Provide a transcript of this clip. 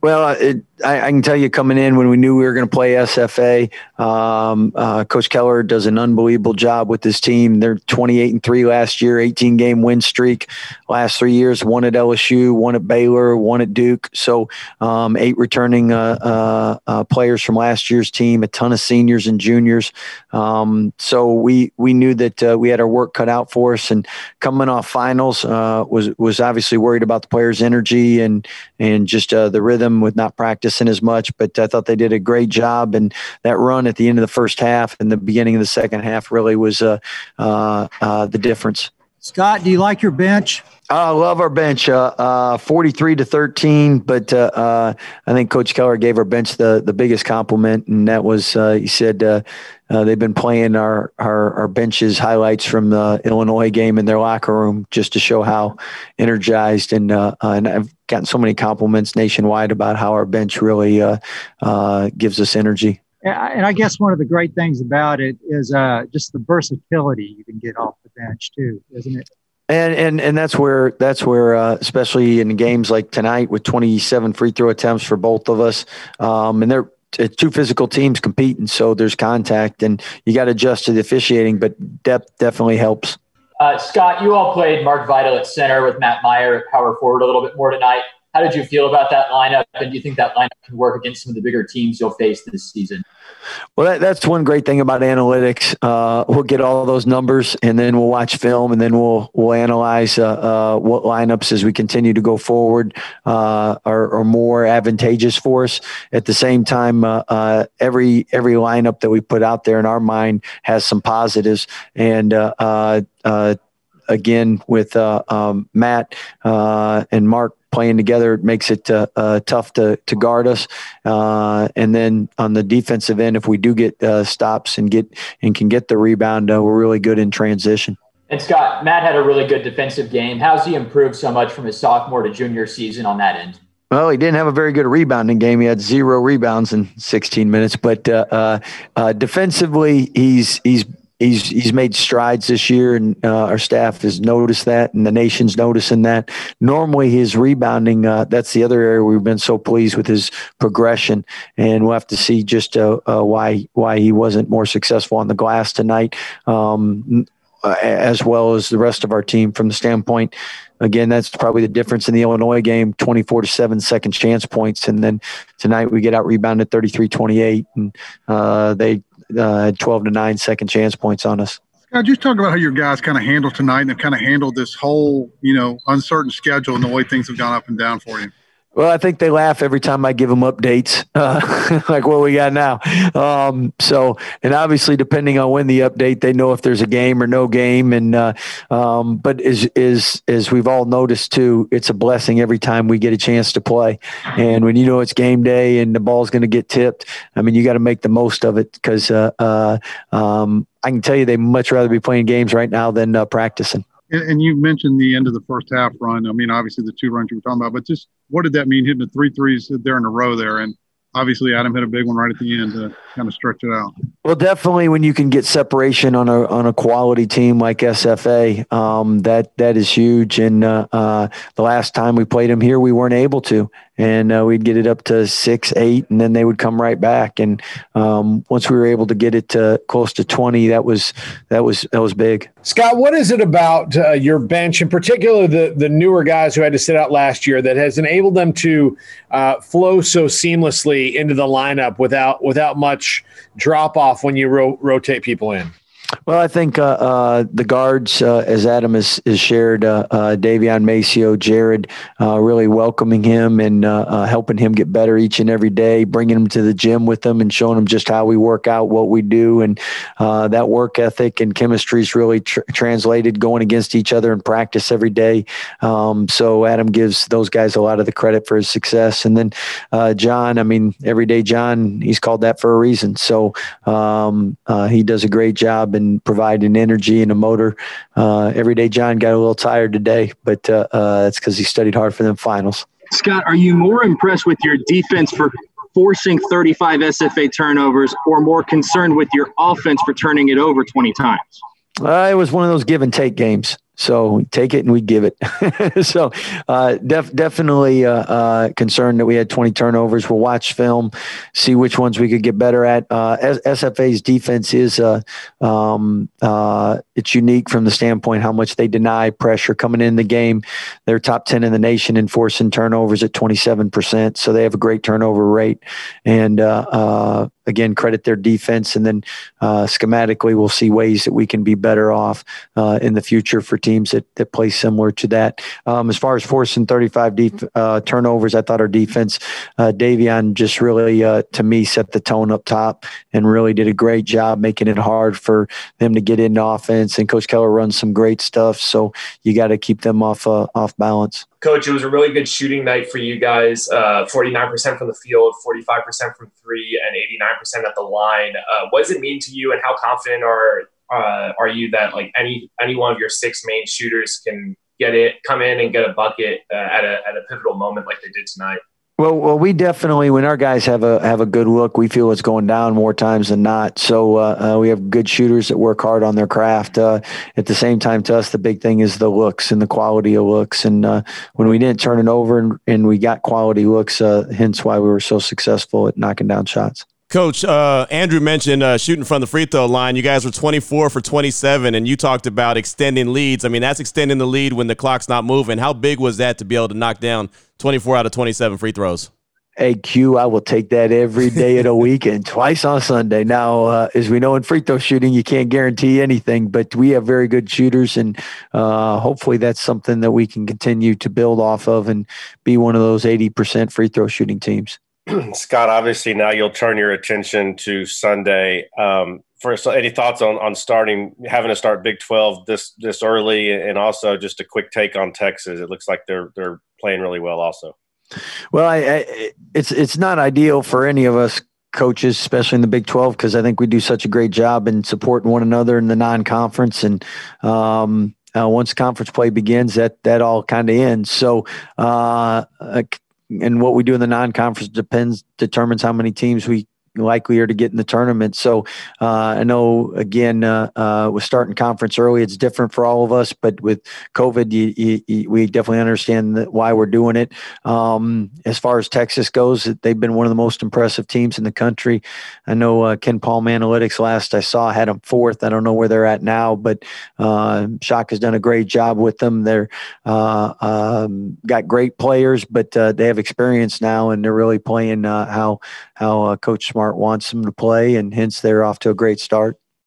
Well, I can tell you coming in when we knew we were going to play SFA, Coach Keller does an unbelievable job with this team. They're 28-3 last year, 18-game win streak. Last 3 years, one at LSU, one at Baylor, one at Duke. So 8 returning players from last year's team, a ton of seniors and juniors. So we knew that we had our work cut out for us. And coming off finals, was obviously worried about the players' energy and just the rhythm, with not practicing as much, but I thought they did a great job. And that run at the end of the first half and the beginning of the second half really was the difference. Scott, do you like your bench? I love our bench, 43-13, but I think Coach Keller gave our bench the biggest compliment, and that was he said they've been playing our bench's highlights from the Illinois game in their locker room just to show how energized, and I've gotten so many compliments nationwide about how our bench really gives us energy. And I guess one of the great things about it is just the versatility you can get off the bench too, isn't it? And that's where especially in games like tonight with 27 free throw attempts for both of us, and they're two physical teams competing, so there's contact, and you got to adjust to the officiating, but depth definitely helps. Scott, you all played Mark Vidal at center with Matt Meyer at power forward a little bit more tonight. How did you feel about that lineup, and do you think that lineup can work against some of the bigger teams you'll face this season? Well, that's one great thing about analytics. We'll get all those numbers, and then we'll watch film, and then we'll analyze what lineups as we continue to go forward are more advantageous for us. At the same time, every lineup that we put out there in our mind has some positives, and again with Matt and Mark playing together, it makes it tough to guard us. And then on the defensive end, if we do get stops and can get the rebound, we're really good in transition. And Scott, Matt had a really good defensive game. How's he improved so much from his sophomore to junior season on that end? Well, he didn't have a very good rebounding game. He had 0 rebounds in 16 minutes. But defensively, he's made strides this year, and our staff has noticed that, and the nation's noticing that. Normally his rebounding, that's the other area we've been so pleased with his progression, and we'll have to see just why he wasn't more successful on the glass tonight, as well as the rest of our team from the standpoint. Again, that's probably the difference in the Illinois game, 24-7 second chance points, and then tonight we get out rebounded 33-28, and they – 12-9 second chance points on us. Scott, just talk about how your guys kind of handled tonight and have kind of handled this whole, uncertain schedule and the way things have gone up and down for you. Well, I think they laugh every time I give them updates, like what we got now. And obviously depending on when the update, they know if there's a game or no game. And, but as we've all noticed too, it's a blessing every time we get a chance to play. And when, it's game day and the ball's going to get tipped, you got to make the most of it because, I can tell you, they'd much rather be playing games right now than practicing. And you mentioned the end of the first half run. Obviously the 2 runs you were talking about, but just what did that mean hitting the 3 threes there in a row there? And obviously Adam hit a big one right at the end to kind of stretch it out. Well, definitely when you can get separation on a quality team like SFA, that is huge. And the last time we played them here, we weren't able to. And we'd get it up to 6, 8, and then they would come right back. And once we were able to get it to close to 20, that was big. Scott, what is it about your bench, in particular the newer guys who had to sit out last year, that has enabled them to flow so seamlessly into the lineup without much drop off when you rotate people in? Well, I think the guards, as Adam has shared, Davion Maceo, Jared, really welcoming him and helping him get better each and every day, bringing him to the gym with them and showing him just how we work out, what we do. And that work ethic and chemistry is really translated going against each other in practice every day. So Adam gives those guys a lot of the credit for his success. And then John, everyday John, he's called that for a reason. So he does a great job and provide an energy and a motor. Everyday John got a little tired today, but that's because he studied hard for them finals. Scott, are you more impressed with your defense for forcing 35 SFA turnovers or more concerned with your offense for turning it over 20 times? It was one of those give and take games. So we take it and we give it. So definitely concerned that we had 20 turnovers. We'll watch film, see which ones we could get better at. SFA's defense is it's unique from the standpoint how much they deny pressure coming in the game. They're top 10 in the nation in forcing turnovers at 27%. So they have a great turnover rate. And again, credit their defense. And then schematically, we'll see ways that we can be better off in the future for teams that play similar to that. As far as forcing 35 turnovers, I thought our defense, Davion just really, to me, set the tone up top and really did a great job making it hard for them to get into offense. And Coach Keller runs some great stuff. So you got to keep them off balance. Coach, it was a really good shooting night for you guys, 49% from the field, 45% from three, and 89% at the line. What does it mean to you, and how confident are you that like any one of your six main shooters can get it, come in and get a bucket at a pivotal moment like they did tonight? Well, we definitely, when our guys have a good look, we feel it's going down more times than not. So we have good shooters that work hard on their craft. At the same time, to us, the big thing is the looks and the quality of looks. And when we didn't turn it over and we got quality looks, hence why we were so successful at knocking down shots. Coach, Andrew mentioned shooting from the free throw line. You guys were 24 for 27, and you talked about extending leads. I mean, that's extending the lead when the clock's not moving. How big was that to be able to knock down 24 out of 27 free throws? Hey, Q, I will take that every day of the week and twice on Sunday. Now, as we know in free throw shooting, you can't guarantee anything, but we have very good shooters, and hopefully that's something that we can continue to build off of and be one of those 80% free throw shooting teams. Scott, obviously now you'll turn your attention to Sunday. First, any thoughts on having to start Big 12 this early, and also just a quick take on Texas? It looks like they're playing really well also. Well, it's not ideal for any of us coaches, especially in the Big 12, because I think we do such a great job in supporting one another in the non-conference, and once conference play begins, that all kind of ends. So and what we do in the non-conference determines how many teams we likely are to get in the tournament. So I know, again, with starting conference early, it's different for all of us, but with COVID, we definitely understand why we're doing it. As far as Texas goes, they've been one of the most impressive teams in the country. I know Ken Palm Analytics last I saw had them fourth. I don't know where they're at now, but Shock has done a great job with them. They're got great players, but they have experience now, and they're really playing how Coach Smart wants them to play, and hence they're off to a great start.